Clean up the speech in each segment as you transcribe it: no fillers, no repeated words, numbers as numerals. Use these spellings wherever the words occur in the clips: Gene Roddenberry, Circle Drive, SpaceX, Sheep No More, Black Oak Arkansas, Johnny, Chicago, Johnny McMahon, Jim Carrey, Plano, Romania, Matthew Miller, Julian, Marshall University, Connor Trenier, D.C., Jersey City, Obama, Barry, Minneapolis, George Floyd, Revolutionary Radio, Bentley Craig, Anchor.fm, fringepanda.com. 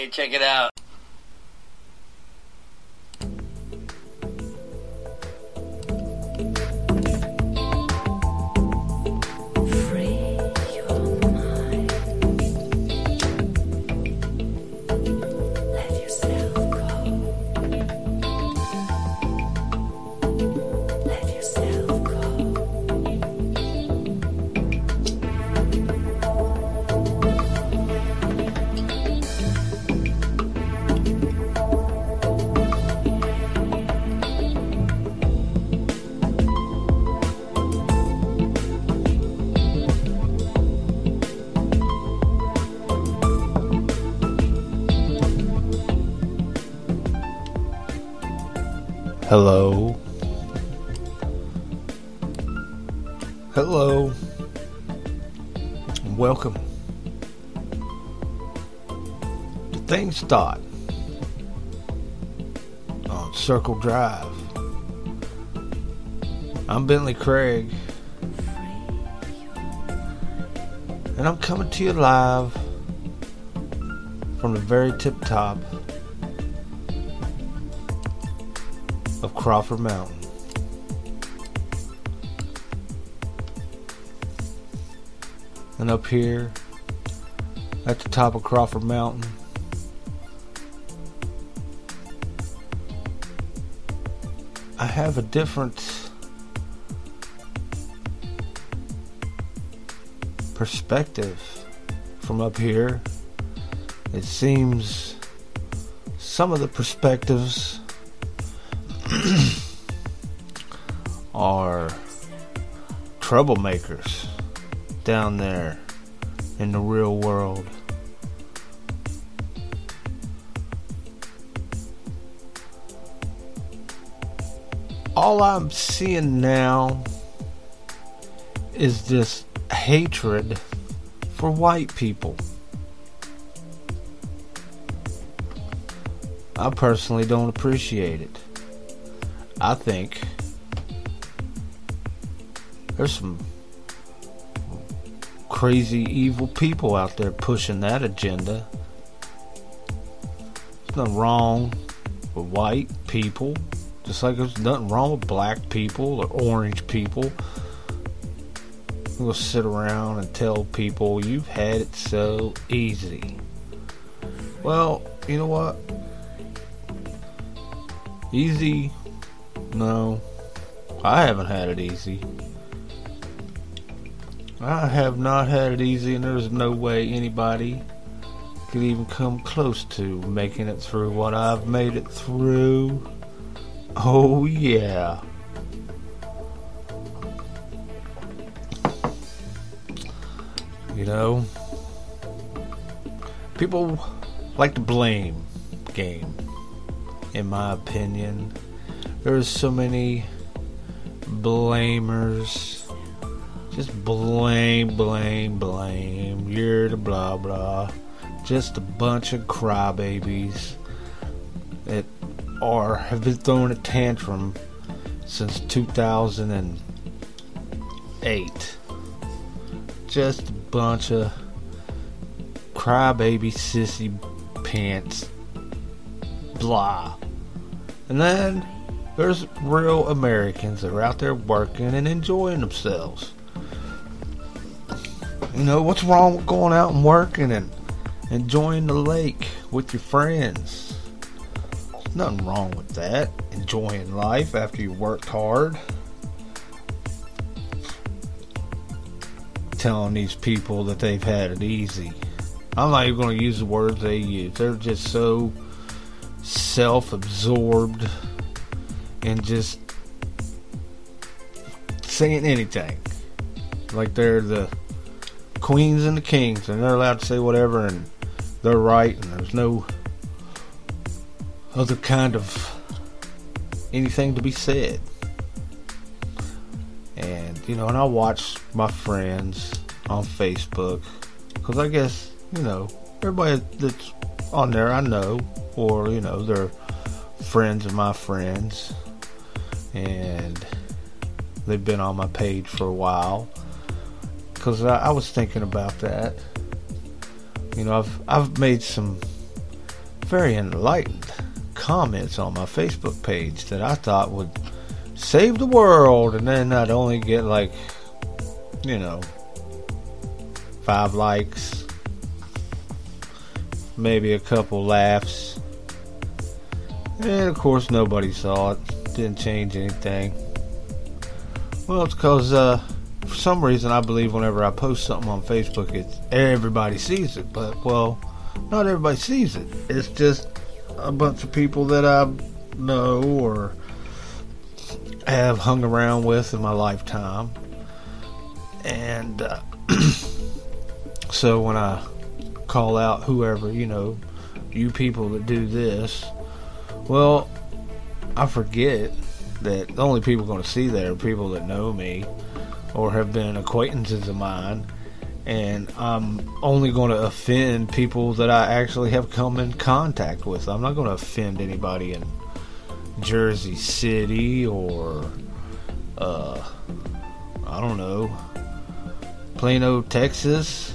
Hey, check it out. Hello. Hello. Welcome to Things Thought on Circle Drive. I'm Bentley Craig, and I'm coming to you live from the very tip top of Crawford Mountain. And up here at the top of Crawford Mountain I have a different perspective from up here. It seems some of the perspectives are troublemakers down there in the real world. All I'm seeing now is this hatred for white people. I personally don't appreciate it. I think there's some crazy evil people out there pushing that agenda. There's nothing wrong with white people, just like there's nothing wrong with black people or orange people. We'll sit around and tell people you've had it so easy. Well, you know what? Easy. No, I haven't had it easy. I have not had it easy, and there's no way anybody could even come close to making it through what I've made it through. Oh yeah. You know, people like to blame game, in my opinion. There's so many blamers. Just blame. You're the blah blah. Just a bunch of crybabies that have been throwing a tantrum since 2008. Just a bunch of crybaby sissy pants. Blah. And then there's real Americans that are out there working and enjoying themselves. You know, what's wrong with going out and working and enjoying the lake with your friends? There's nothing wrong with that. Enjoying life after you worked hard. Telling these people that they've had it easy. I'm not even going to use the words they use. They're just so self-absorbed and just saying anything like they're the queens and the kings and they're allowed to say whatever and they're right and there's no other kind of anything to be said. And you know, and I watch my friends on Facebook, because I guess, you know, everybody that's on there I know, or you know, they're friends of my friends and they've been on my page for a while, because I was thinking about that. You know, I've made some very enlightened comments on my Facebook page that I thought would save the world, and then I'd only get like, you know, 5 likes, maybe a couple laughs, and of course nobody saw it, didn't change anything. Well, it's because for some reason I believe whenever I post something on Facebook, it's everybody sees it, but well, not everybody sees it. It's just a bunch of people that I know or have hung around with in my lifetime, and so when I call out whoever, you know, you people that do this, well, I forget that the only people going to see that are people that know me or have been acquaintances of mine, and I'm only going to offend people that I actually have come in contact with. I'm not going to offend anybody in Jersey City or I don't know, Plano, Texas.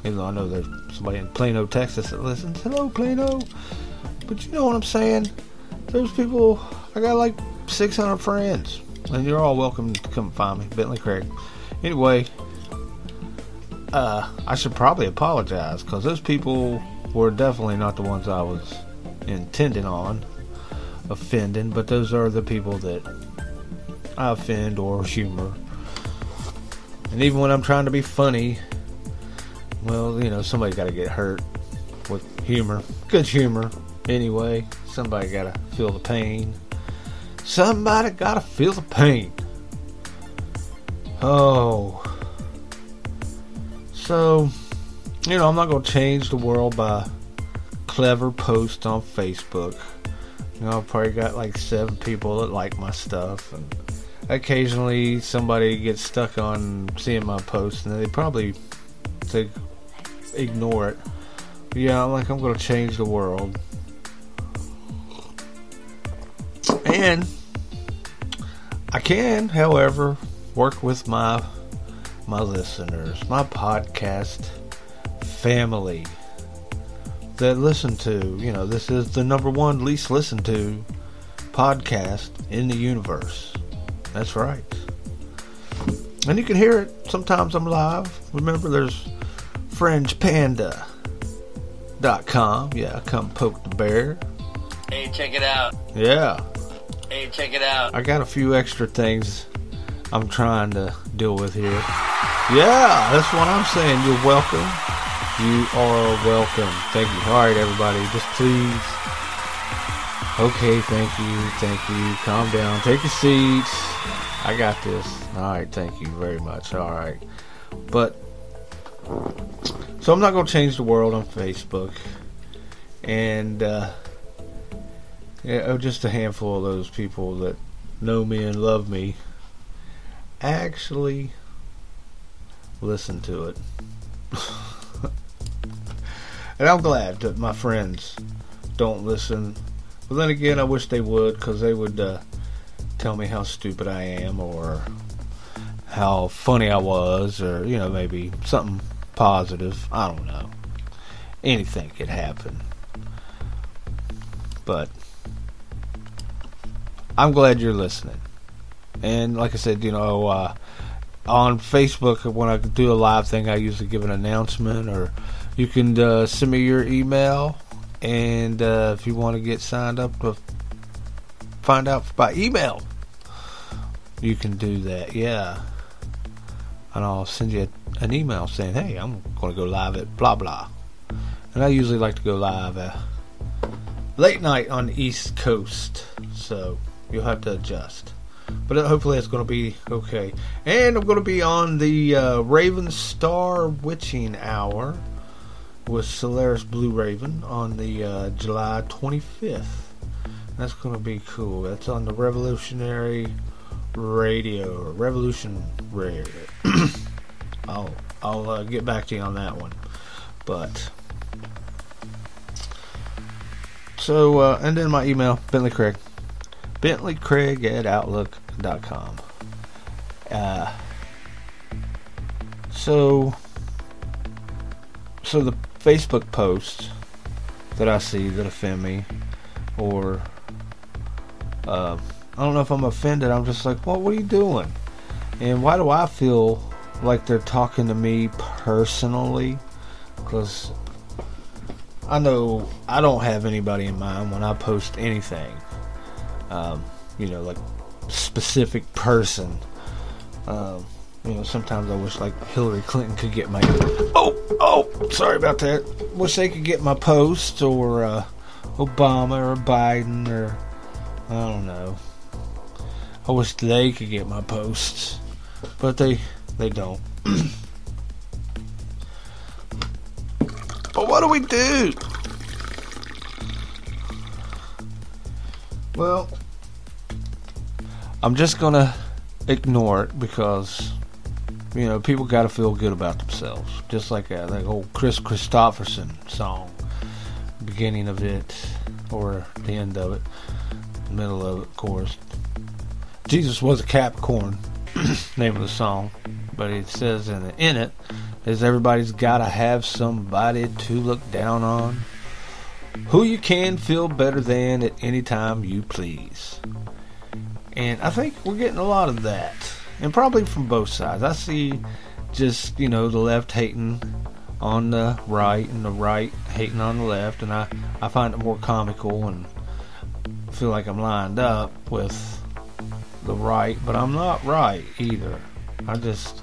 Even though I know there's somebody in Plano, Texas that listens. Hello, Plano. But you know what I'm saying? There's people. I got like 600 friends, and you're all welcome to come find me, Bentley Craig. Anyway, I should probably apologize, because those people were definitely not the ones I was intending on offending, but those are the people that I offend or humor. And even when I'm trying to be funny, well, you know, somebody got to get hurt with humor. Good humor, anyway. Somebody got to feel the pain. Somebody got to feel the pain. Oh. So, you know, I'm not going to change the world by clever posts on Facebook. You know, I've probably got like 7 people that like my stuff, and occasionally somebody gets stuck on seeing my post, and they probably ignore it. Yeah, I'm like, I'm going to change the world. And I can, however, work with my listeners, my podcast family that listen to, you know, this is the #1 least listened to podcast in the universe. That's right. And you can hear it. Sometimes I'm live. Remember, there's fringepanda.com. Yeah, come poke the bear. Hey, check it out. Yeah. Hey, check it out. I got a few extra things I'm trying to deal with here. Yeah, that's what I'm saying. You're welcome. You are welcome. Thank you. All right, everybody. Just please. Okay, thank you. Thank you. Calm down. Take your seats. I got this. All right, thank you very much. All right. But, so I'm not going to change the world on Facebook. And, yeah, just a handful of those people that know me and love me actually listen to it. And I'm glad that my friends don't listen. But then again, I wish they would, because they would tell me how stupid I am, or how funny I was, or, you know, maybe something positive. I don't know. Anything could happen. But I'm glad you're listening. And like I said, you know, on Facebook, when I do a live thing, I usually give an announcement, or you can send me your email. And if you want to get signed up to find out by email, you can do that. Yeah. And I'll send you an email saying, hey, I'm going to go live at blah blah. And I usually like to go live late night on the East Coast, so you'll have to adjust. But hopefully it's going to be okay. And I'm going to be on the Raven Star Witching Hour with Solaris Blue Raven on the July 25th. That's going to be cool. That's on the Revolutionary Radio. Or Revolution Radio. I'll get back to you on that one. But so, and then my email, Bentley Craig at outlook.com. So the Facebook post that I see that offend me, or I don't know if I'm offended. I'm just like, well, what are you doing? And why do I feel like they're talking to me personally? Because I know I don't have anybody in mind when I post anything. You know, like specific person. You know, sometimes I wish like Hillary Clinton could get my... Oh, sorry about that. Wish they could get my post, or Obama or Biden, or I don't know. I wish they could get my posts, but they don't. But what do we do? Well, I'm just gonna ignore it because, you know, people gotta feel good about themselves. Just like that old Chris Christopherson song, beginning of it, or the end of it, middle of it, of course. Jesus was a Capricorn, name of the song, but it says in it is everybody's gotta have somebody to look down on, who you can feel better than at any time you please. And I think we're getting a lot of that, and probably from both sides. I see just, you know, the left hating on the right and the right hating on the left, and I find it more comical and feel like I'm lined up with the right, but I'm not right either. I just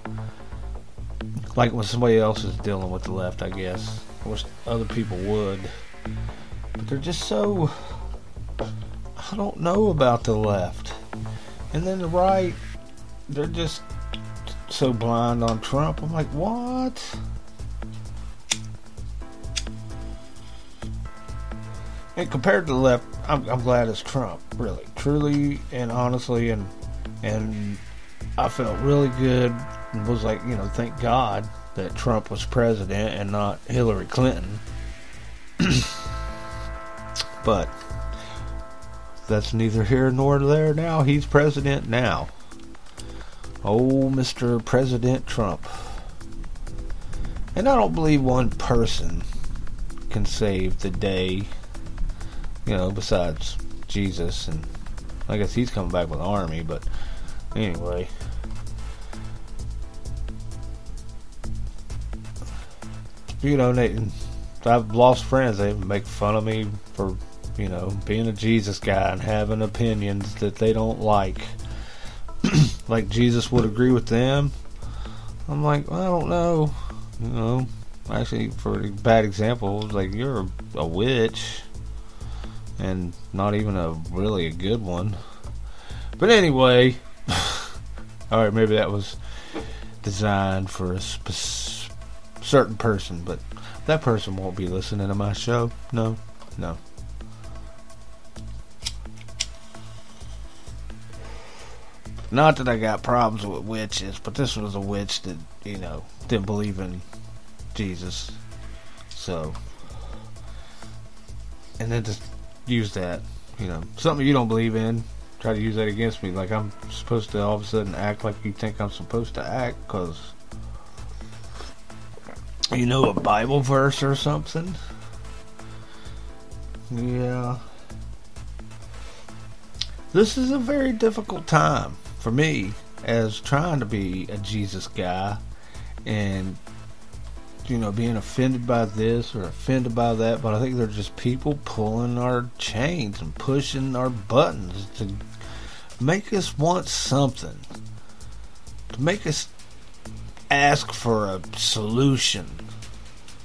like when somebody else is dealing with the left, I guess. I wish other people would, but they're just so... I don't know about the left. And then the right, they're just so blind on Trump. I'm like, what? And compared to the left, I'm glad it's Trump, really, truly, and honestly, and I felt really good and was like, you know, thank God that Trump was president and not Hillary Clinton. But that's neither here nor there now. He's president now. Oh, Mr. President Trump. And I don't believe one person can save the day, you know, besides Jesus. And I guess he's coming back with the army, but anyway. You know, Nathan, I've lost friends. They make fun of me for, you know, being a Jesus guy and having opinions that they don't like. Like Jesus would agree with them. I'm like, well, I don't know. You know, actually, for a bad example, it was like, you're a witch. And not even really a good one. But anyway. Alright, maybe that was designed for a certain person. But that person won't be listening to my show. No. Not that I got problems with witches, but this was a witch that, you know, didn't believe in Jesus. So. And then just use that, you know, something you don't believe in, try to use that against me. Like I'm supposed to all of a sudden act like you think I'm supposed to act because, you know, a Bible verse or something. Yeah. This is a very difficult time for me, as trying to be a Jesus guy and, you know, being offended by this or offended by that. But I think they're just people pulling our chains and pushing our buttons to make us want something, to make us ask for a solution.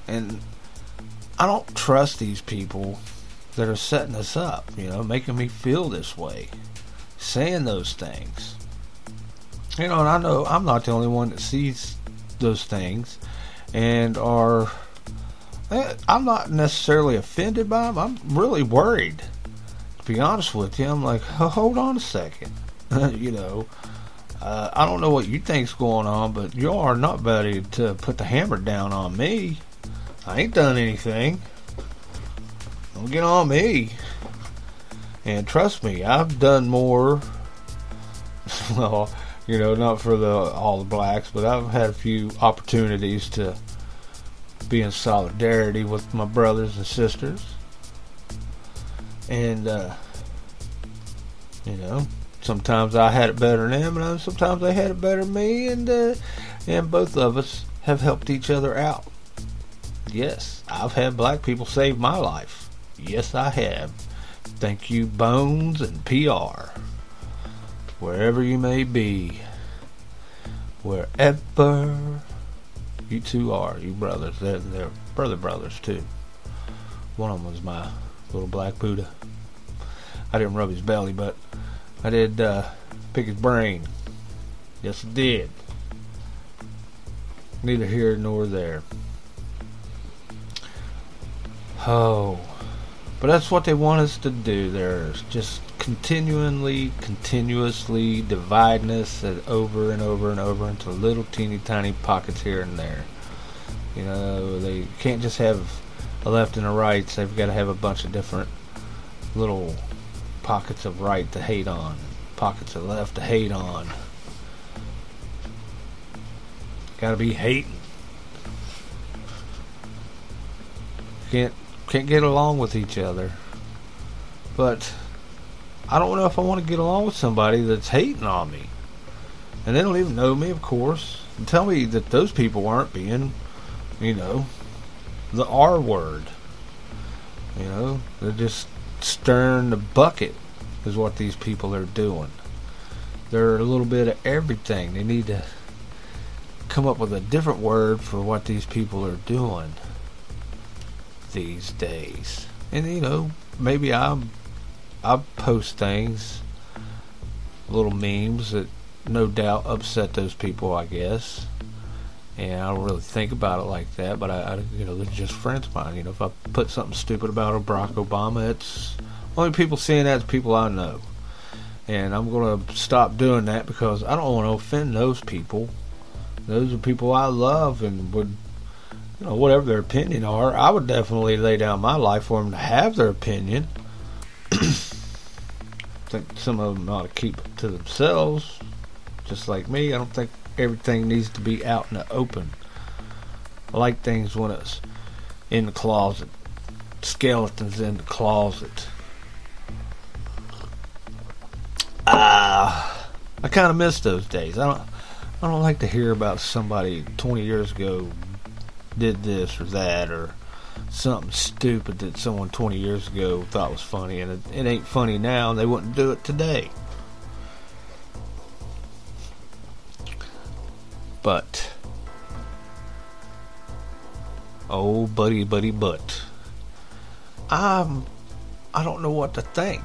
And I don't trust these people that are setting us up, you know, making me feel this way, saying those things. You know, and I know I'm not the only one that sees those things and are... I'm not necessarily offended by them. I'm really worried, to be honest with you. I'm like, hold on a second. You know, I don't know what you think's going on, but you are not ready to put the hammer down on me. I ain't done anything. Don't get on me. And trust me, I've done more. Well, you know, not for all the blacks, but I've had a few opportunities to be in solidarity with my brothers and sisters. And, you know, sometimes I had it better than them, and sometimes they had it better than me, and both of us have helped each other out. Yes, I've had black people save my life. Yes, I have. Thank you, Bones and PR. Wherever you may be, wherever you two are, you brothers, they're brothers too. One of them was my little black Buddha. I didn't rub his belly, but I did pick his brain. Yes, I did. Neither here nor there. Oh, but that's what they want us to do. They're just continuously dividing us over and over and over into little teeny tiny pockets here and there. You know, they can't just have a left and a right. So they've got to have a bunch of different little pockets of right to hate on, pockets of left to hate on. Gotta be hating. Can't get along with each other. But I don't know if I want to get along with somebody that's hating on me. And they don't even know me, of course. And tell me that those people aren't being, you know, the R word. You know, they're just stirring the bucket is what these people are doing. They're a little bit of everything. They need to come up with a different word for what these people are doing these days. And, you know, maybe I post things, little memes that no doubt upset those people, I guess. And I don't really think about it like that, but I they're just friends of mine. You know, if I put something stupid about Barack Obama, it's only people seeing that is people I know. And I'm going to stop doing that because I don't want to offend those people. Those are people I love and would, you know, whatever their opinion are, I would definitely lay down my life for them to have their opinion. I think some of them ought to keep it to themselves, just like me. I don't think everything needs to be out in the open. I like things when it's in the closet. Skeletons in the closet. I kind of miss those days. I don't like to hear about somebody 20 years ago did this or that or something stupid that someone 20 years ago thought was funny, and it ain't funny now, and they wouldn't do it today. But oh, buddy, but I don't know what to think.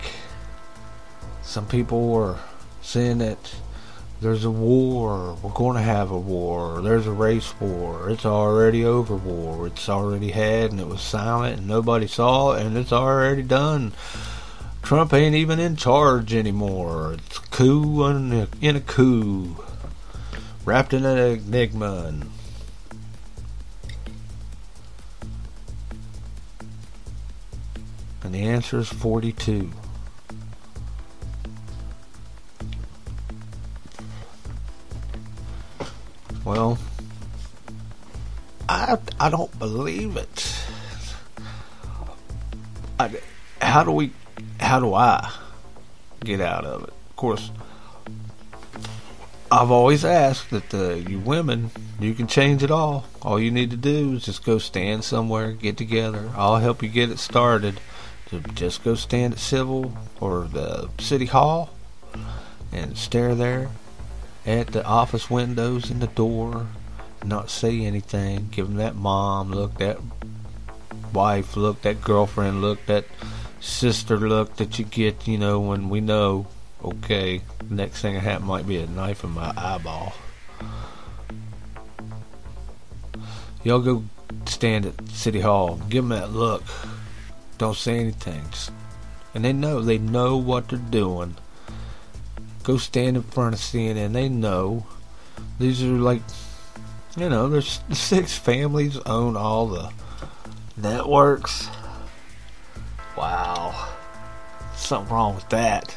Some people were saying that there's a war, we're going to have a war, there's a race war, it's already over war, it's already had and it was silent and nobody saw it and it's already done. Trump ain't even in charge anymore. It's coup in a coup. Wrapped in an enigma. And the answer is 42. Well, I don't believe it. How do I get out of it? Of course, I've always asked that you women, you can change it all. All you need to do is just go stand somewhere, get together. I'll help you get it started. Just go stand at Civil or the City Hall and stare there at the office windows and the door, not say anything. Give them that mom look, that wife look, that girlfriend look, that sister look that you get, you know, when we know, okay, next thing that happened might be a knife in my eyeball. Y'all go stand at City Hall, give them that look, don't say anything, and they know what they're doing. Go stand in front of CNN. They know. These are like, you know, there's 6 families own all the networks. Wow. Something wrong with that.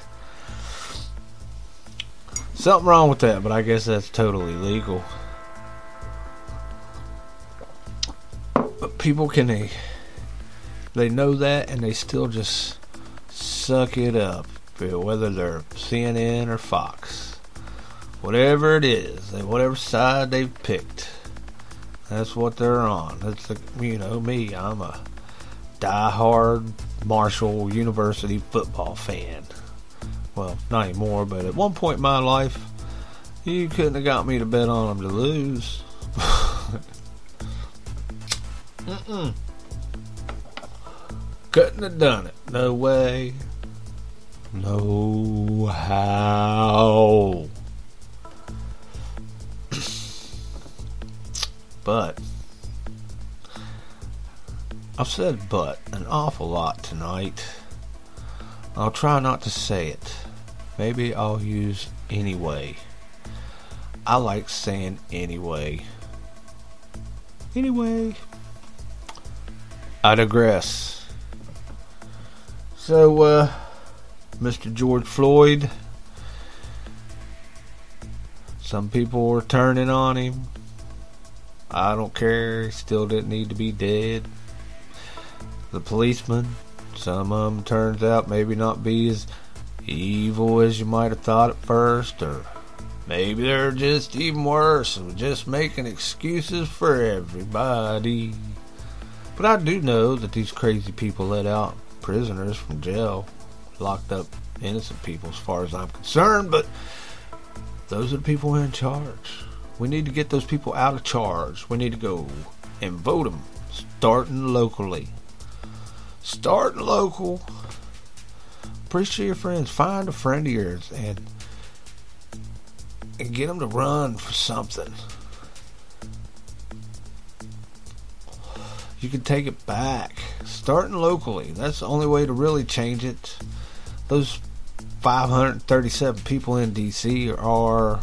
Something wrong with that, but I guess that's totally legal. But people, they know that, and they still just suck it up, whether they're CNN or Fox. Whatever it is, whatever side they've picked, that's what they're on. That's me. I'm a diehard Marshall University football fan. Well, not anymore, but at one point in my life, you couldn't have got me to bet on them to lose. Couldn't have done it. No way. No how. But I've said but an awful lot tonight. I'll try not to say it. Maybe I'll use anyway. I like saying anyway. Anyway, I digress. So, Mr. George Floyd, some people were turning on him. I don't care, he still didn't need to be dead. The policeman, some of them turns out maybe not be as evil as you might have thought at first, or maybe they're just even worse and just making excuses for everybody. But I do know that these crazy people let out prisoners from jail, locked up innocent people as far as I'm concerned, but those are the people who are in charge. We need to get those people out of charge. We need to go and vote them, starting locally. Starting local. Appreciate your friends. Find a friend of yours and get them to run for something. You can take it back. Starting locally. That's the only way to really change it. Those 537 people in D.C. are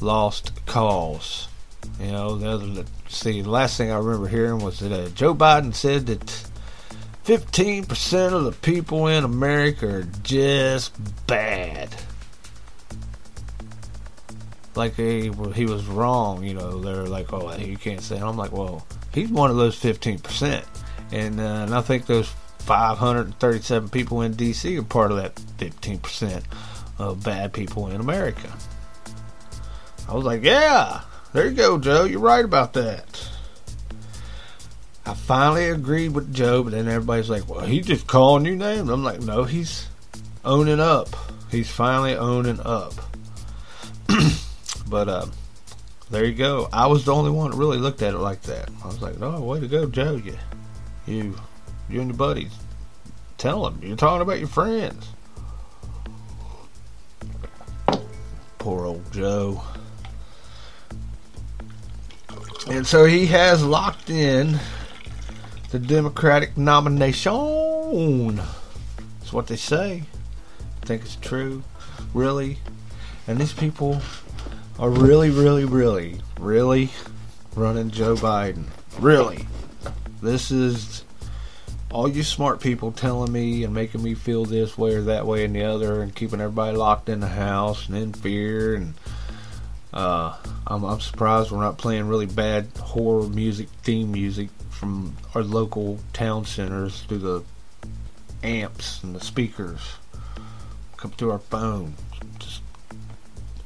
lost cause. You know, the last thing I remember hearing was that Joe Biden said that 15% of the people in America are just bad. Like he was wrong, they're like, oh, you can't say. And I'm like, well, he's one of those 15%. And I think those 537 people in D.C. are part of that 15% of bad people in America. I was like, yeah, there you go, Joe. You're right about that. I finally agreed with Joe, but then everybody's like, well, he's just calling you names. I'm like, no, he's owning up. He's finally owning up. But there you go. I was the only one that really looked at it like that. I was like, no, way to go, Joe. You and your buddies. Tell them. You're talking about your friends. Poor old Joe. And so he has locked in the Democratic nomination. That's what they say. I think it's true. Really. And these people are really, really, really, really running Joe Biden. Really. This is all you smart people telling me and making me feel this way or that way and the other and keeping everybody locked in the house and in fear and I'm surprised we're not playing really bad horror music, theme music from our local town centers through the amps and the speakers. Come through our phone. Just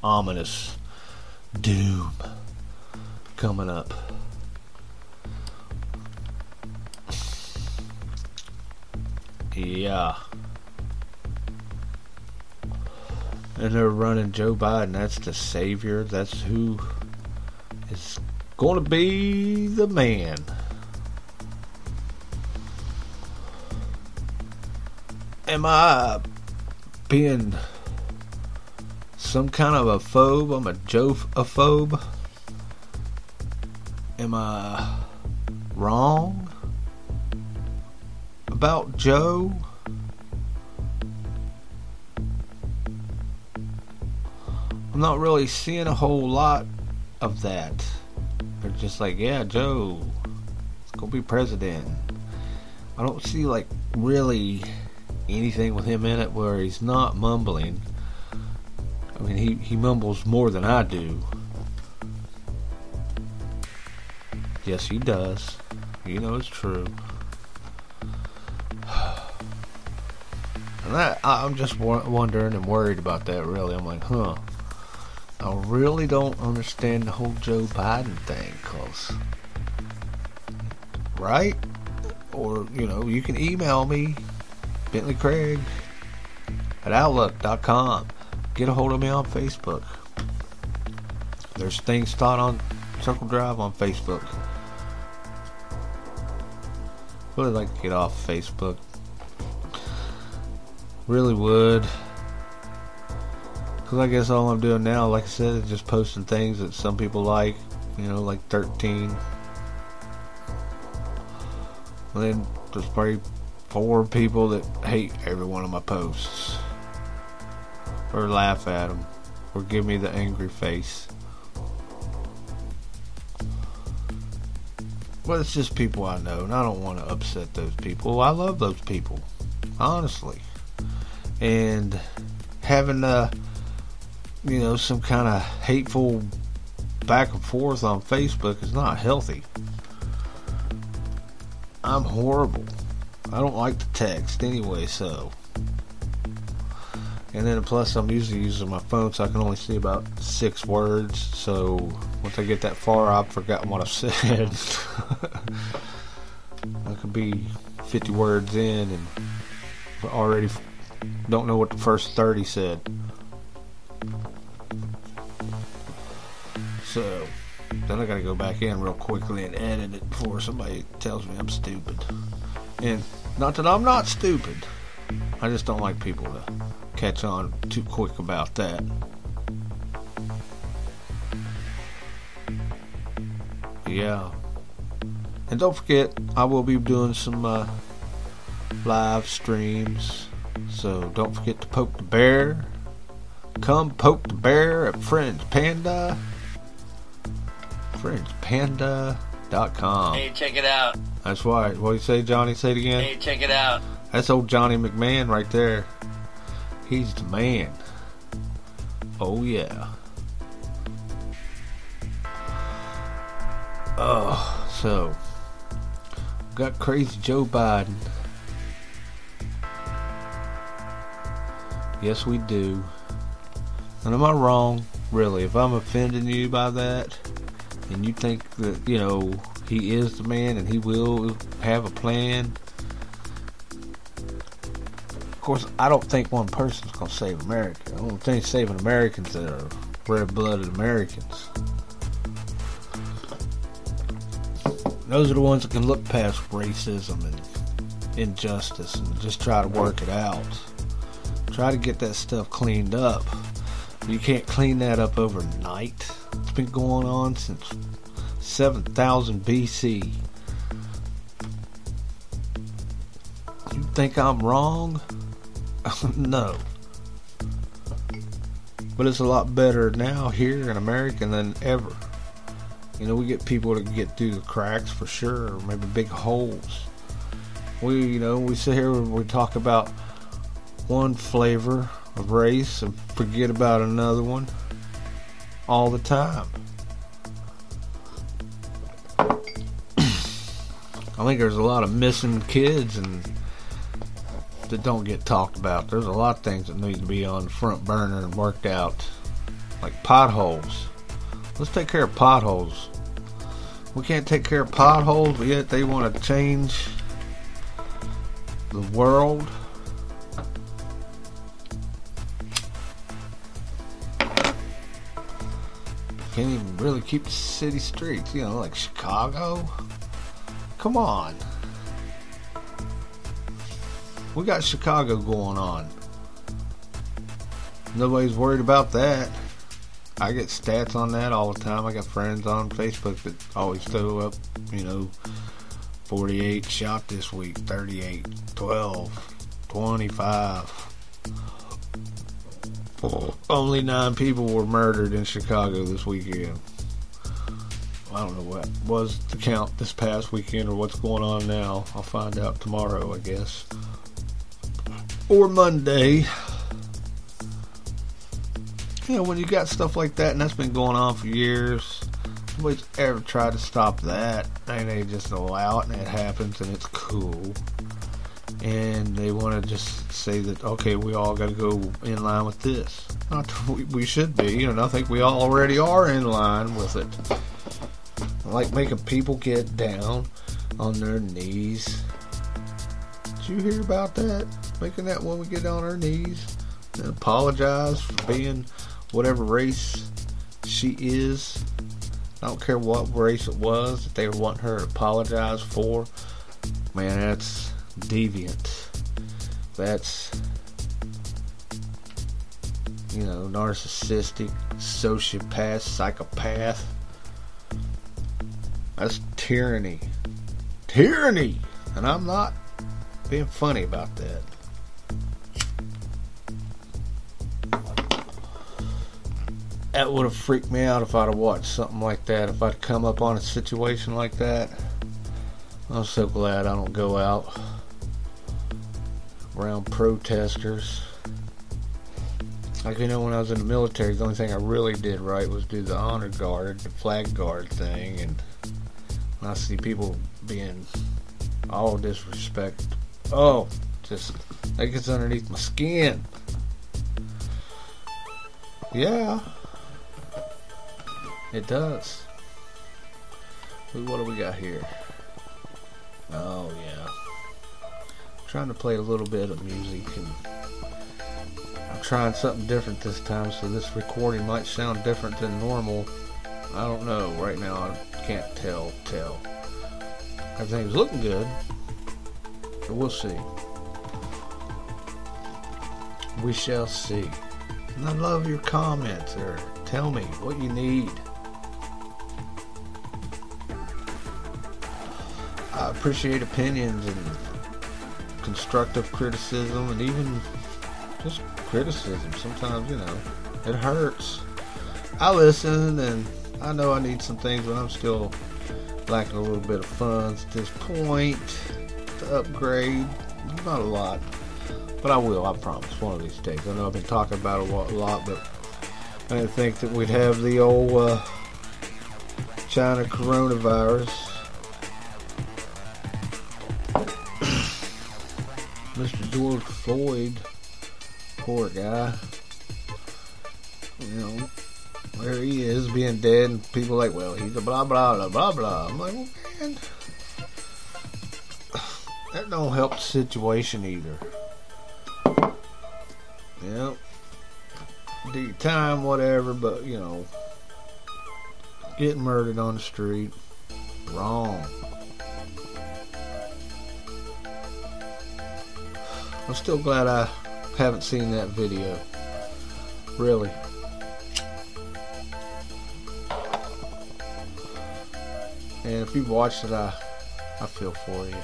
ominous doom coming up. Yeah. And they're running Joe Biden. That's the savior. That's who is going to be the man. Am I being some kind of a phobe? I'm a Joe-aphobe. Am I wrong about Joe? I'm not really seeing a whole lot of that. They're just like, yeah, Joe, it's gonna be president. I don't see like really anything with him in it where he's not mumbling. I mean, he mumbles more than I do. Yes, he does. You know it's true. And that, I'm just wondering and worried about that, really. I'm like, huh. I really don't understand the whole Joe Biden thing, because... Right? Or, you know, you can email me, bentleycraig@outlook.com. Get a hold of me on Facebook. There's things taught on Circle Drive on Facebook. Really like to get off Facebook. Really would. Because I guess all I'm doing now, like I said, is just posting things that some people like. You know, like 13. And then there's probably 4 people that hate every one of my posts. Or laugh at them. Or give me the angry face. But it's just people I know, and I don't want to upset those people. I love those people, honestly. And having you know, some kind of hateful back and forth on Facebook is not healthy. I'm horrible. I don't like to text anyway, so. And then plus, I'm usually using my phone, so I can only see about 6 words. So once I get that far, I've forgotten what I've said. I could be 50 words in and already don't know what the first 30 said. So then I gotta go back in real quickly and edit it before somebody tells me I'm stupid. And not that I'm not stupid. I just don't like people to catch on too quick about that. Yeah. And don't forget, I will be doing some live streams. So don't forget to poke the bear. Come poke the bear at fringepanda. fringepanda.com. Hey, check it out. That's right. What do you say, Johnny? Say it again. Hey, check it out. That's old Johnny McMahon right there. He's the man. Oh, yeah. Oh, so. Got crazy Joe Biden. Yes, we do. And am I wrong? Really, if I'm offending you by that, and you think that, you know, he is the man and he will have a plan... Of course, I don't think one person's going to save America. I don't think saving Americans that are red-blooded Americans. Those are the ones that can look past racism and injustice and just try to work it out. Try to get that stuff cleaned up. You can't clean that up overnight. It's been going on since 7000 B.C. You think I'm wrong? No. But it's a lot better now here in America than ever. You know, we get people that get through the cracks for sure, or maybe big holes. We, you know, we sit here and we talk about one flavor of race and forget about another one all the time. I think there's a lot of missing kids and that don't get talked about. There's a lot of things that need to be on the front burner and worked out, like potholes. Let's take care of potholes. We can't take care of potholes, but yet they want to change the world. Can't even really keep the city streets, you know, like Chicago. Come on. We got Chicago going on. Nobody's worried about that. I get stats on that all the time. I got friends on Facebook that always throw up, you know, 48 shot this week, 38, 12, 25. Only 9 people were murdered in Chicago this weekend. I don't know what was the count this past weekend or what's going on now. I'll find out tomorrow, I guess. Or Monday. You know, when you got stuff like that, and that's been going on for years, nobody's ever tried to stop that. And they just allow it, and it happens, and it's cool. and they want to just say that, okay, we all got to go in line with this. We should be, and I think we already are in line with it. I like making people get down on their knees. Did you hear about that? Making that woman get on her knees and apologize for being whatever race she is. I don't care what race it was that they want her to apologize for. Man, that's deviant. That's, you know, narcissistic, sociopath, psychopath. That's tyranny. Tyranny! And I'm not being funny about that. That would have freaked me out if I'd have watched something like that. If I'd come up on a situation like that. I'm so glad I don't go out around protesters. Like, you know, when I was in the military, the only thing I really did right was do the honor guard, the flag guard thing. And when I see people being all disrespect, oh, just, that gets underneath my skin. Yeah, it does. What do we got here? Oh, yeah. I'm trying to play a little bit of music, and I'm trying something different this time, so this recording might sound different than normal. I don't know. Right now, I can't tell. Everything's looking good, but we'll see. We shall see. And I love your comments there. Tell me what you need. I appreciate opinions and constructive criticism, and even just criticism. Sometimes, you know, it hurts. I listen, and I know I need some things, but I'm still lacking a little bit of funds at this point to upgrade. Not a lot. But I will, I promise, one of these days. I know I've been talking about it a lot, but I didn't think that we'd have the old China coronavirus. Mr. George Floyd, poor guy. You know, there he is being dead, and people are like, well, he's a blah, blah, blah, blah, blah. I'm like, well, man, that don't help the situation either. Yep. Do your time, whatever, but, you know, getting murdered on the street, wrong. I'm still glad I haven't seen that video. Really. And if you've watched it, I feel for you.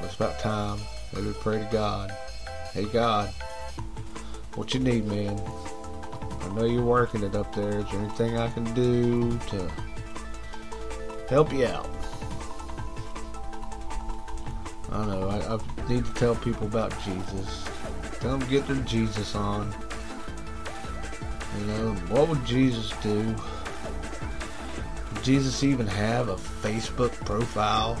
It's about time. Maybe we pray to God. Hey God, what you need, man? I know you're working it up there. Is there anything I can do to help you out? I know, I need to tell people about Jesus. Tell them to get their Jesus on. You know, what would Jesus do? Would Jesus even have a Facebook profile?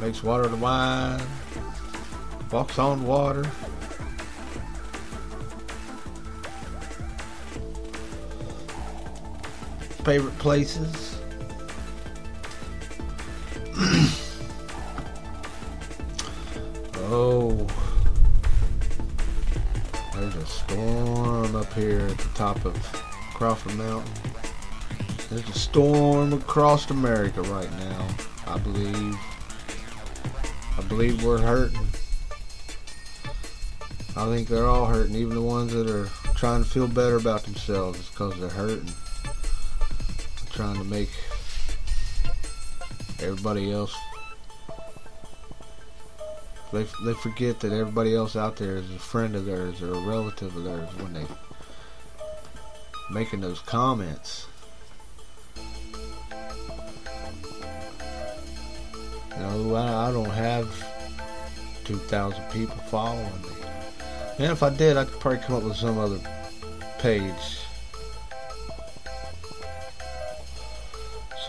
Makes water to wine. Walks on water. Favorite places. Oh. There's a storm up here at the top of Crawford Mountain. There's a storm across America right now, I believe. I believe we're hurting. I think they're all hurting, even the ones that are trying to feel better about themselves. It's because they're hurting. They're trying to make everybody else. They forget that everybody else out there is a friend of theirs or a relative of theirs when they making those comments. No, I don't have 2,000 people following me. And if I did, I could probably come up with some other page.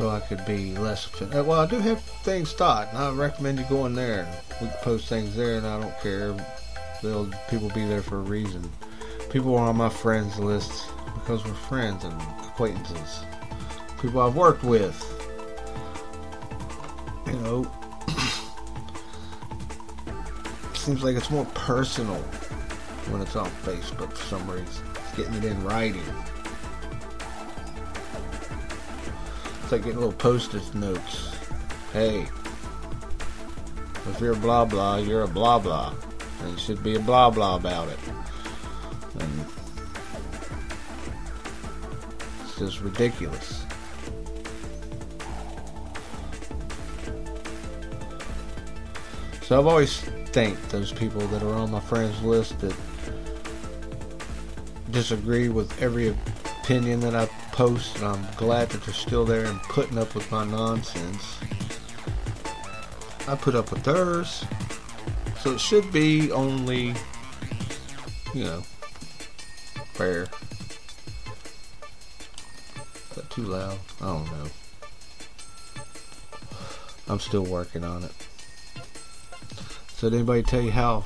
so I could be less offended. Well, I do have things taught, and I recommend you going there. We can post things there, and I don't care. People be there for a reason. People are on my friends list because we're friends and acquaintances. People I've worked with. You know, it seems like it's more personal when it's on Facebook for some reason. It's getting it in writing. It's like getting little post-it notes. Hey, if you're blah blah, you're a blah blah, and you should be a blah blah about it. And it's just ridiculous. So I've always thanked those people that are on my friends list that disagree with every opinion that I post, and I'm glad that they're still there and putting up with my nonsense. I put up with theirs, so it should be only, you know, fair. Is that too loud? I don't know. I'm still working on it. So did anybody tell you how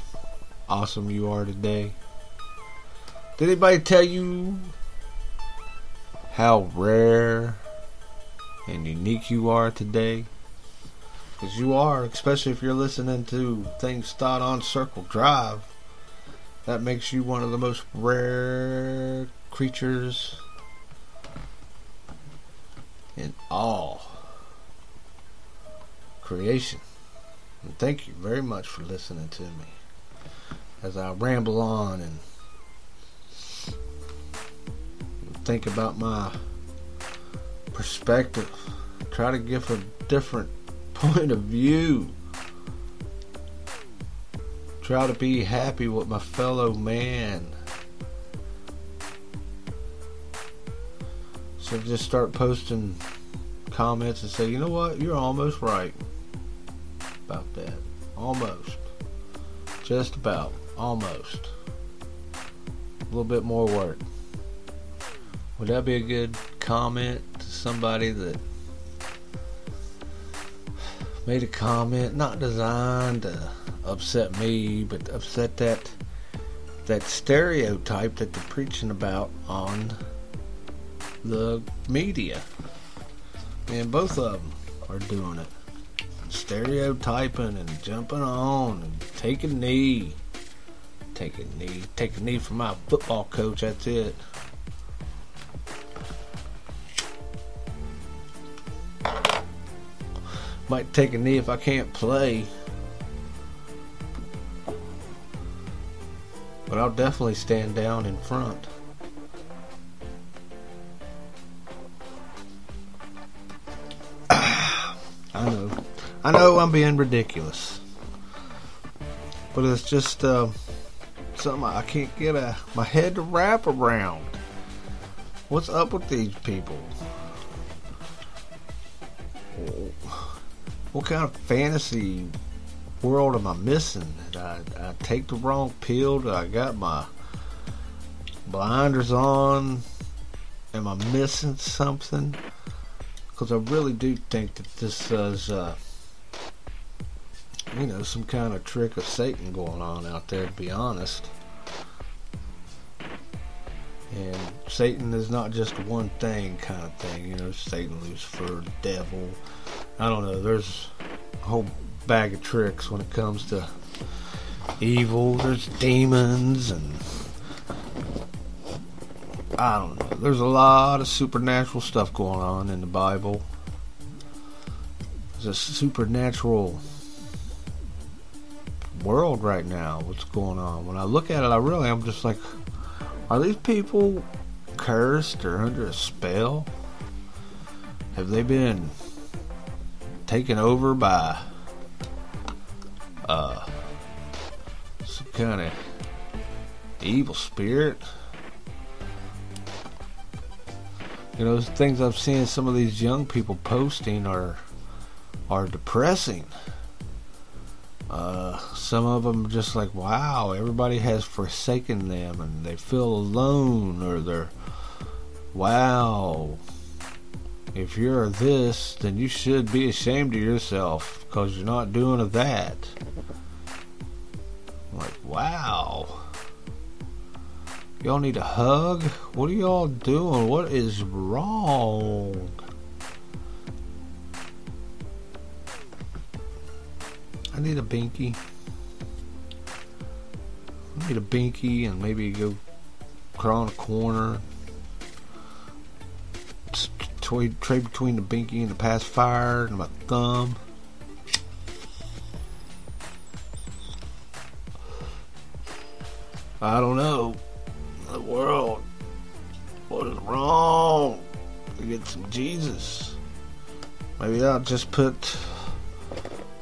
awesome you are today? Did anybody tell you how rare and unique you are today? Because you are, especially if you're listening to Things Thought on Circle Drive. That makes you one of the most rare creatures in all creation. And thank you very much for listening to me as I ramble on and think about my perspective, try to give a different point of view, try to be happy with my fellow man. So just start posting comments and say, you know what, you're almost right about that. Almost. Just about. Almost. A little bit more work. Would that be a good comment to somebody that made a comment not designed to upset me, but to upset that stereotype that they're preaching about on the media? And both of them are doing it. Stereotyping and jumping on and taking a knee. Take a knee for my football coach, that's it. Might take a knee if I can't play. But I'll definitely stand down in front. I know I'm being ridiculous, but it's just something I can't get my head to wrap around. What's up with these people? What kind of fantasy world am I missing? Did I take the wrong pill? Did I got my blinders on? Am I missing something? Because I really do think that this is some kind of trick of Satan going on out there, to be honest. And Satan is not just one thing kind of thing, Satan, Lucifer, the devil. I don't know, there's a whole bag of tricks when it comes to evil. There's demons and I don't know. There's a lot of supernatural stuff going on in the Bible. There's a supernatural world right now, what's going on. When I look at it, I'm just like, are these people cursed or under a spell? Have they been taken over by some kind of evil spirit? The things I've seen some of these young people posting are depressing. Some of them just like, wow, everybody has forsaken them and they feel alone, or they're, wow, if you're this, then you should be ashamed of yourself because you're not doing of that. I'm like, wow. Y'all need a hug? What are y'all doing? What is wrong? I need a binky. I need a binky and maybe go crawl in a corner. Trade between the binky and the pacifier and my thumb. I don't know. The world. What is wrong? We get some Jesus. Maybe I'll just put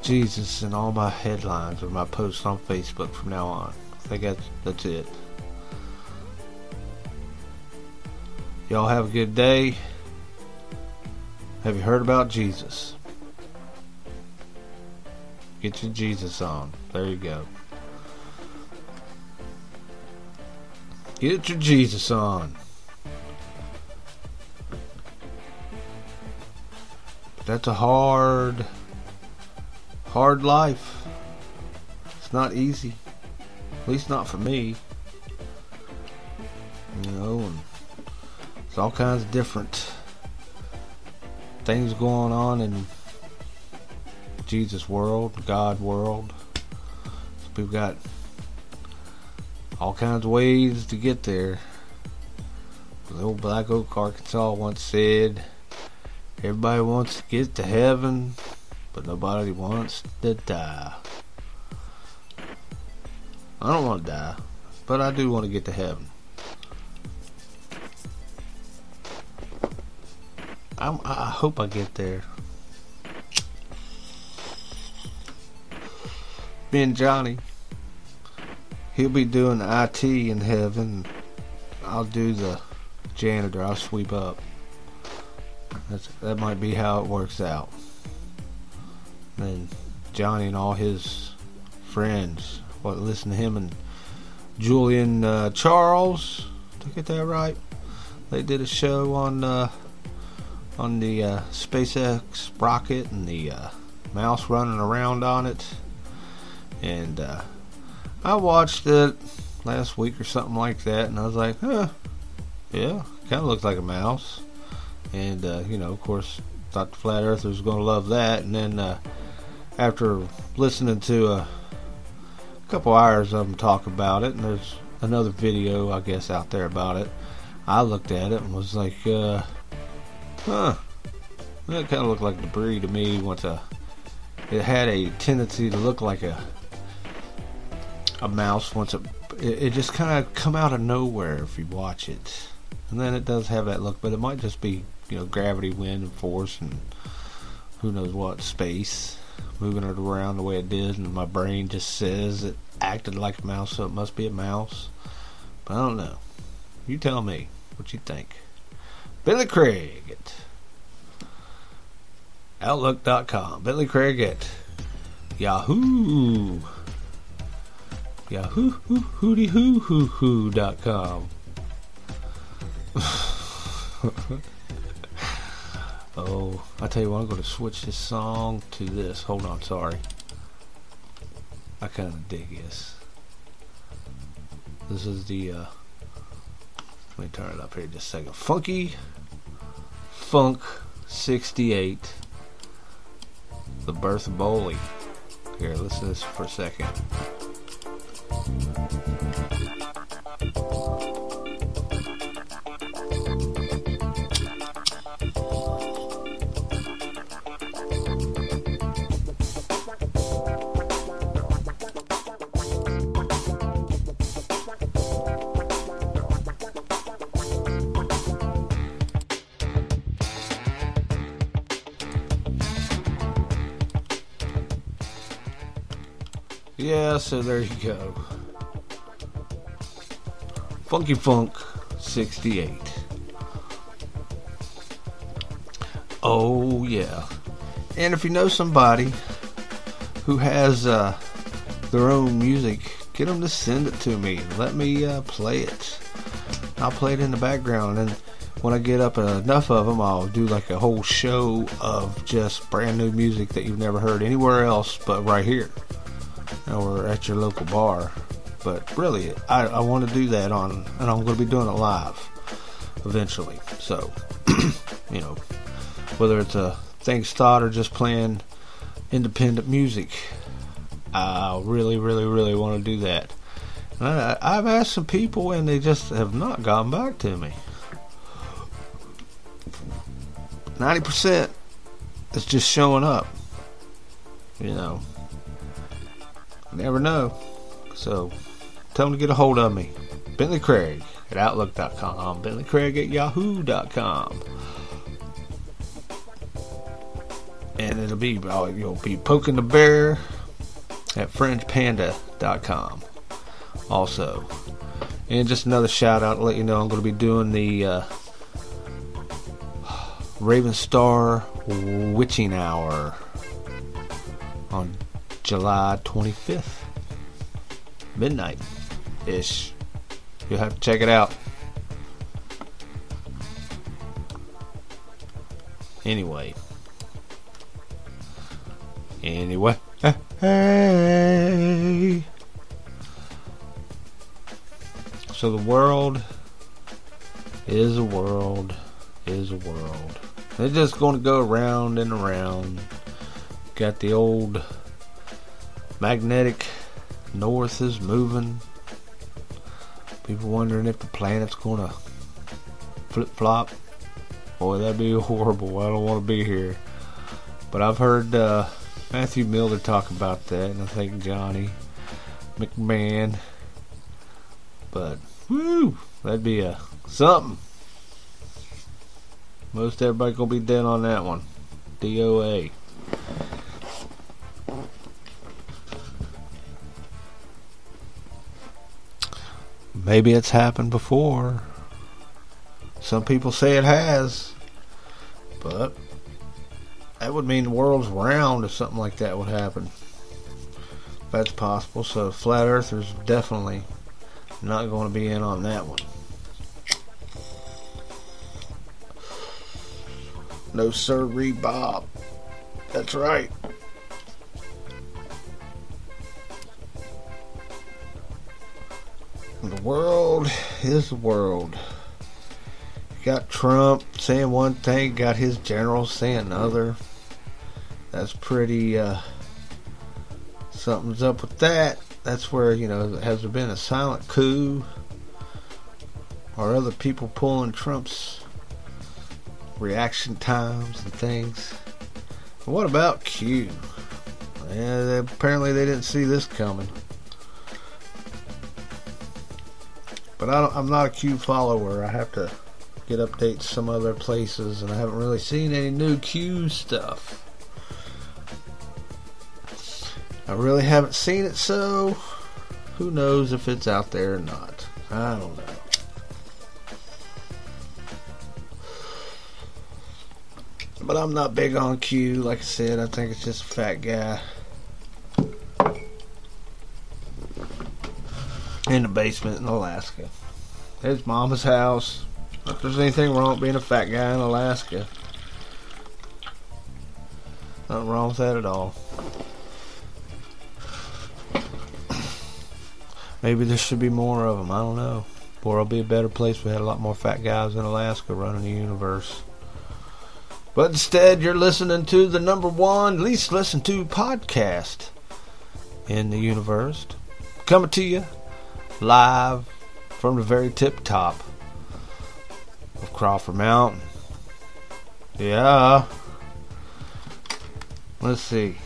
Jesus in all my headlines or my posts on Facebook from now on. I think that's it. Y'all have a good day. Have you heard about Jesus? Get your Jesus on. There you go. Get your Jesus on. That's a hard life. It's not easy, at least not for me, you know, and it's all kinds of different things going on in Jesus world, God world. We've got all kinds of ways to get there. The old Black Oak Arkansas once said, everybody wants to get to heaven, but nobody wants to die. I don't want to die, but I do want to get to heaven. I hope I get there. Me and Johnny, he'll be doing the IT in heaven. I'll do the janitor. I'll sweep up. That might be how it works out. And Johnny and all his friends, listen to him and Julian Charles, did I get that right? They did a show on the SpaceX rocket and the mouse running around on it, and I watched it last week or something like that, and I was like, yeah, kind of looks like a mouse, and you know, of course, thought the flat earthers were gonna love that, and then after listening to a couple hours of them talk about it, and there's another video I guess out there about it, I looked at it and was like, that kind of looked like debris to me. It had a tendency to look like a mouse once it just kind of come out of nowhere if you watch it, and then it does have that look, but it might just be, you know, gravity, wind, and force, and who knows what, space moving it around the way it did, and my brain just says it acted like a mouse, so it must be a mouse. But I don't know. You tell me what you think. Bentley Craig at Outlook.com. Bentley Craig at Yahoo. Yahoo.com. Oh, I tell you what, I'm going to switch this song to this. Hold on, sorry. I kind of dig this. This is the, let me turn it up here just a second. Funky Funk 68, The Birth of Bowley. Here, listen to this for a second. Yeah, so there you go. Funky Funk 68. Oh, yeah. And if you know somebody who has their own music, get them to send it to me. Let me play it. I'll play it in the background. And when I get up enough of them, I'll do like a whole show of just brand new music that you've never heard anywhere else but right here or at your local bar. But really, I want to do that and I'm going to be doing it live eventually. So, you know, whether it's a Thanks Thought or just playing independent music, I really, really, really want to do that. And I've asked some people and they just have not gotten back to me. 90% is just showing up. You know, you never know. So, tell them to get a hold of me. Bentley Craig at Outlook.com. Bentley Craig at Yahoo.com. And it'll be, you'll be poking the bear at fringepanda.com also. And just another shout out to let you know I'm going to be doing the Raven Star Witching Hour on July 25th. Midnight-ish. You'll have to check it out. Anyway. Hey. So the world is a world is a world. They're just going to go around and around. Got the old magnetic north is moving. People wondering if the planet's gonna flip-flop. Boy, that'd be horrible. I don't want to be here. But I've heard Matthew Miller talk about that, and I think Johnny McMahon. But woo, that'd be a something. Most everybody gonna be dead on that one. DOA. Maybe it's happened before. Some people say it has. But that would mean the world's round if something like that would happen. That's possible. So flat earthers definitely not going to be in on that one. No sirree, Bob. That's right. The world is the world. You got Trump saying one thing, got his generals saying another. That's pretty, something's up with that. That's where, you know, has there been a silent coup? Are other people pulling Trump's reaction times and things? And what about Q? Yeah, apparently they didn't see this coming. But I'm not a Q follower. I have to get updates some other places, and I haven't really seen any new Q stuff. I really haven't seen it, so who knows if it's out there or not. I don't know. But I'm not big on Q. Like I said, I think it's just a fat guy in the basement in Alaska. His mama's house. If there's anything wrong with being a fat guy in Alaska, nothing wrong with that at all. Maybe there should be more of them. I don't know. The world would be a better place if we had a lot more fat guys in Alaska running the universe. But instead, you're listening to the number one least listened to podcast in the universe. Coming to you live from the very tip top of Crawford Mountain. Yeah. Let's see.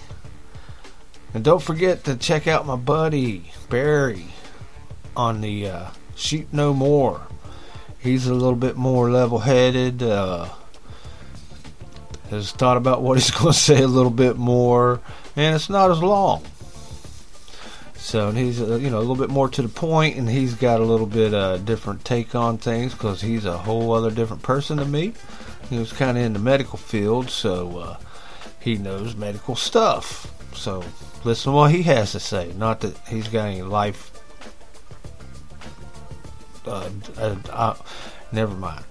And don't forget to check out my buddy Barry on the Sheep No More. He's a little bit more level-headed. Has thought about what he's going to say a little bit more. And it's not as long. So, and he's a little bit more to the point, and he's got a little bit different take on things because he's a whole other different person to me. He was kind of in the medical field, so he knows medical stuff. So, listen to what he has to say. Not that he's got any life. Never mind.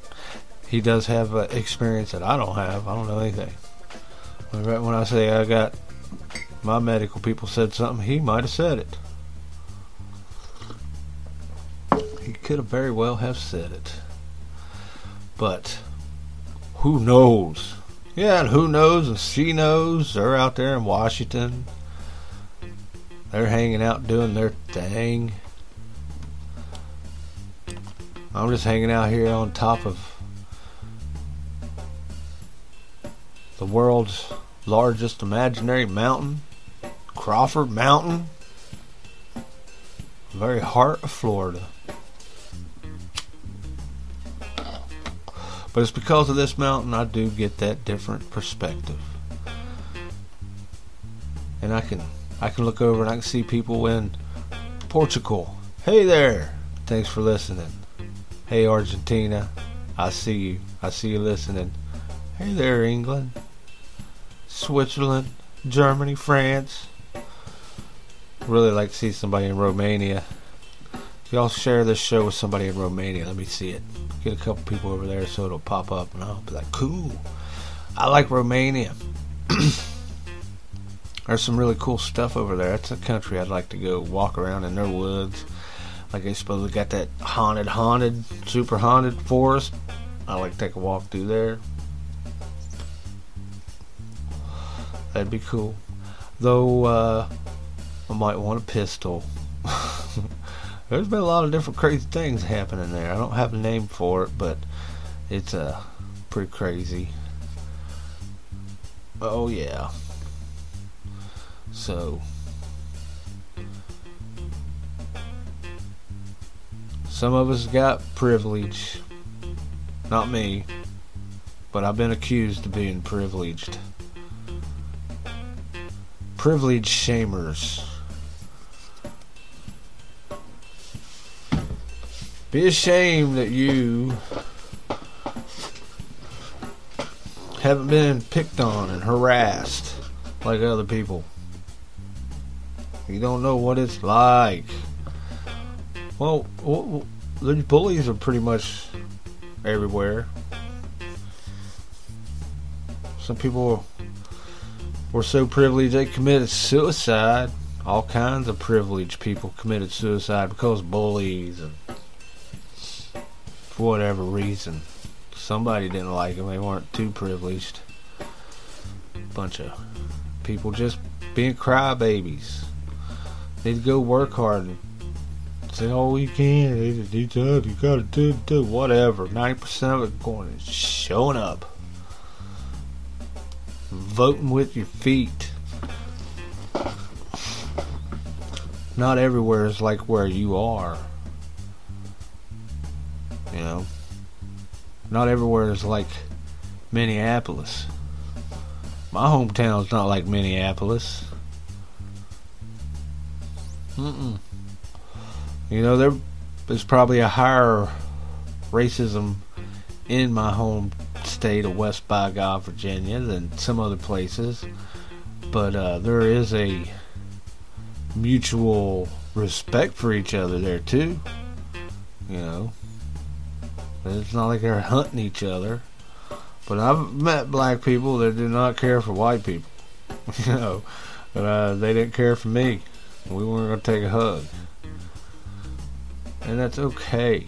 He does have experience that I don't have. I don't know anything. Right when I say I got my medical people said something, he might have said it. He could have very well have said it. But who knows? Yeah, and who knows and she knows. They're out there in Washington. They're hanging out doing their thing. I'm just hanging out here on top of the world's largest imaginary mountain, Crawford Mountain, the very heart of Florida. But it's because of this mountain I do get that different perspective. And I can look over and I can see people in Portugal. Hey there, thanks for listening. Hey Argentina, I see you. I see you listening. Hey there England, Switzerland, Germany, France. Really like to see somebody in Romania. If y'all share this show with somebody in Romania, let me see it. Get a couple people over there so it'll pop up and I'll be like, cool. I like Romania. There's some really cool stuff over there. That's a country I'd like to go walk around in their woods. Like I suppose we got that haunted, super haunted forest. I like to take a walk through there. That'd be cool. Though, I might want a pistol. There's been a lot of different crazy things happening there. I don't have a name for it, but it's pretty crazy. Oh, yeah. So... some of us got privilege. Not me. But I've been accused of being privileged. Privilege shamers. Be ashamed that you haven't been picked on and harassed like other people. You don't know what it's like. Well, these bullies are pretty much everywhere. Some people were so privileged they committed suicide. All kinds of privileged people committed suicide because bullies and for whatever reason. Somebody didn't like them. They weren't too privileged. Bunch of people just being crybabies. Need to go work hard and say, oh, you can't, you gotta do, whatever. 90% of it going is showing up. Voting with your feet. Not everywhere is like where you are. You know? Not everywhere is like Minneapolis. My hometown's not like Minneapolis. You know, there's probably a higher racism in my home state of West Bygod, Virginia, than some other places. But there is a mutual respect for each other there, too. You know, it's not like they're hunting each other. But I've met black people that do not care for white people. You know, but they didn't care for me. We weren't going to take a hug. And that's okay.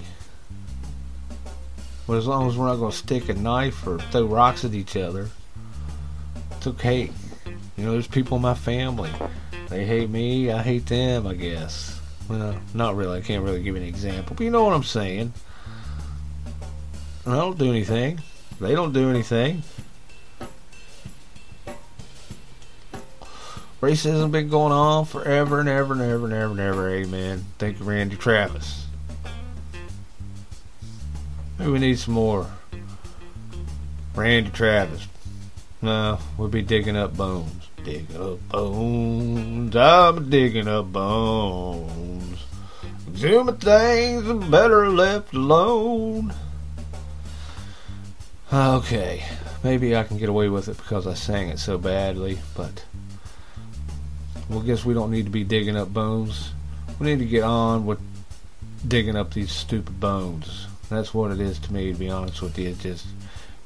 But as long as we're not going to stick a knife or throw rocks at each other, it's okay. You know, there's people in my family. They hate me, I hate them, I guess. Well, not really. I can't really give an example. But you know what I'm saying. And I don't do anything. They don't do anything. Racism's been going on forever and ever and ever and ever and ever. Amen. Thank you, Randy Travis. Maybe we need some more Randy Travis. No, we'll be digging up bones. Digging up bones. I'm digging up bones. Exhuming things are better left alone. Okay. Maybe I can get away with it because I sang it so badly, but well, I guess we don't need to be digging up bones. We need to get on with digging up these stupid bones. That's what it is to me, to be honest with you. It's just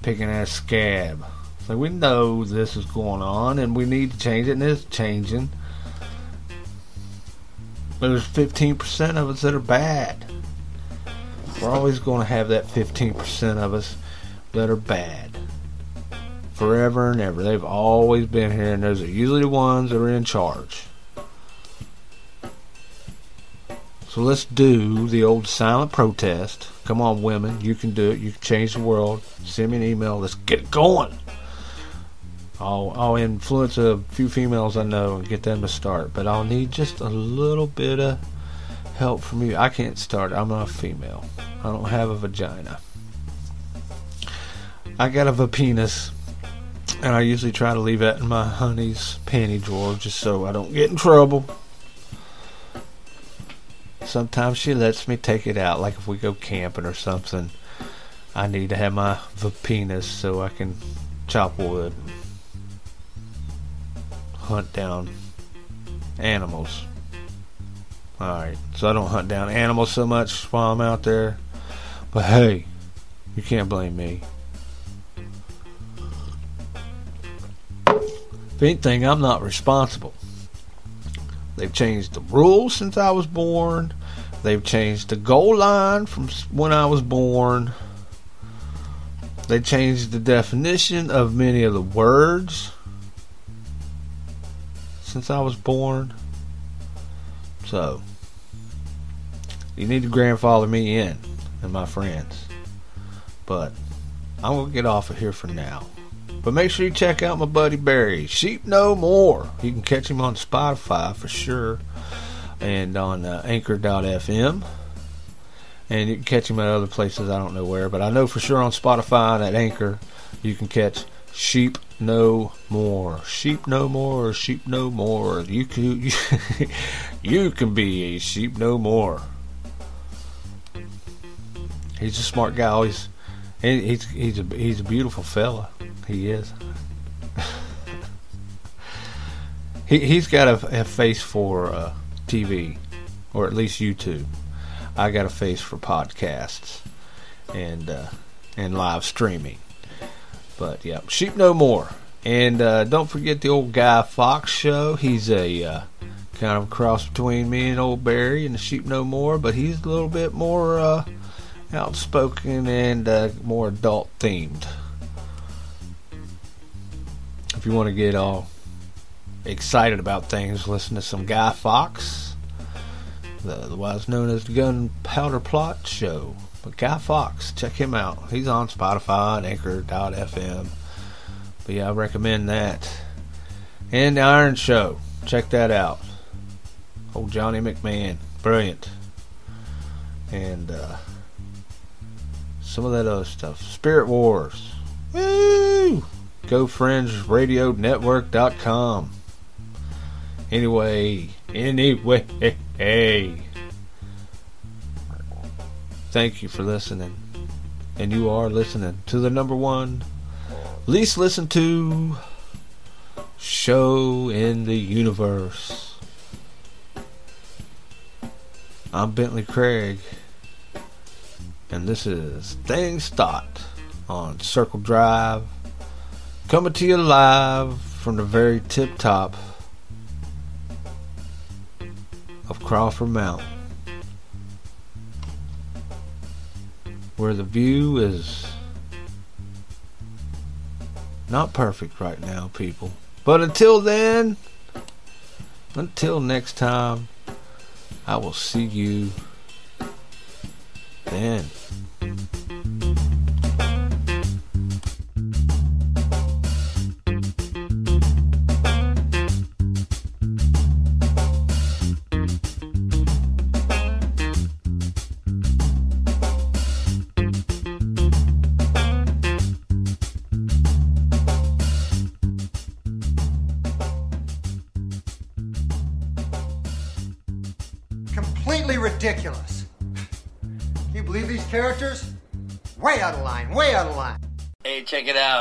picking at a scab. So we know this is going on, and we need to change it, and it's changing. There's 15% of us that are bad. We're always going to have that 15% of us that are bad. Forever and ever. They've always been here, and those are usually the ones that are in charge. So let's do the old silent protest. Come on, women. You can do it. You can change the world. Send me an email. Let's get it going. I'll influence a few females I know and get them to start. But I'll need just a little bit of help from you. I can't start. I'm not a female. I don't have a vagina. I got a penis, and I usually try to leave that in my honey's panty drawer just so I don't get in trouble. Sometimes she lets me take it out, like if we go camping or something. I need to have my penis so I can chop wood, hunt down animals. Alright, so I don't hunt down animals so much while I'm out there. But hey, you can't blame me. If anything, I'm not responsible. They've changed the rules since I was born. They've changed the goal line from when I was born. They changed the definition of many of the words since I was born. So, you need to grandfather me in and my friends. But I'm going to get off of here for now. But make sure you check out my buddy Barry, Sheep No More. You can catch him on Spotify for sure, and on Anchor.fm. And you can catch him at other places, I don't know where, but I know for sure on Spotify and at Anchor, you can catch Sheep No More. Sheep No More, or Sheep No More. You can be a sheep no more. He's a smart guy. He's a beautiful fella. He is. He's got a face for TV, or at least YouTube. I got a face for podcasts and live streaming. But yeah, Sheep No More. And don't forget the old Guy Fawkes show. He's a kind of a cross between me and old Barry and the Sheep No More, but he's a little bit more outspoken and more adult themed. If you want to get all excited about things, listen to some Guy Fawkes, otherwise known as the Gunpowder Plot Show. But Guy Fawkes, check him out. He's on Spotify and Anchor.fm. But yeah, I recommend that. And The Iron Show. Check that out. Old Johnny McMahon. Brilliant. And some of that other stuff. Spirit Wars. Woo! Go fringeradio.network.com. Anyway. Hey. Thank you for listening. And you are listening to the number one least listened to show in the universe. I'm Bentley Craig, and this is Things Thought on Circle Drive, coming to you live from the very tip top of Crawford Mountain, where the view is not perfect right now, people. But until then, until next time, I will see you then. Ridiculous. Can you believe these characters? Way out of line. Hey, check it out.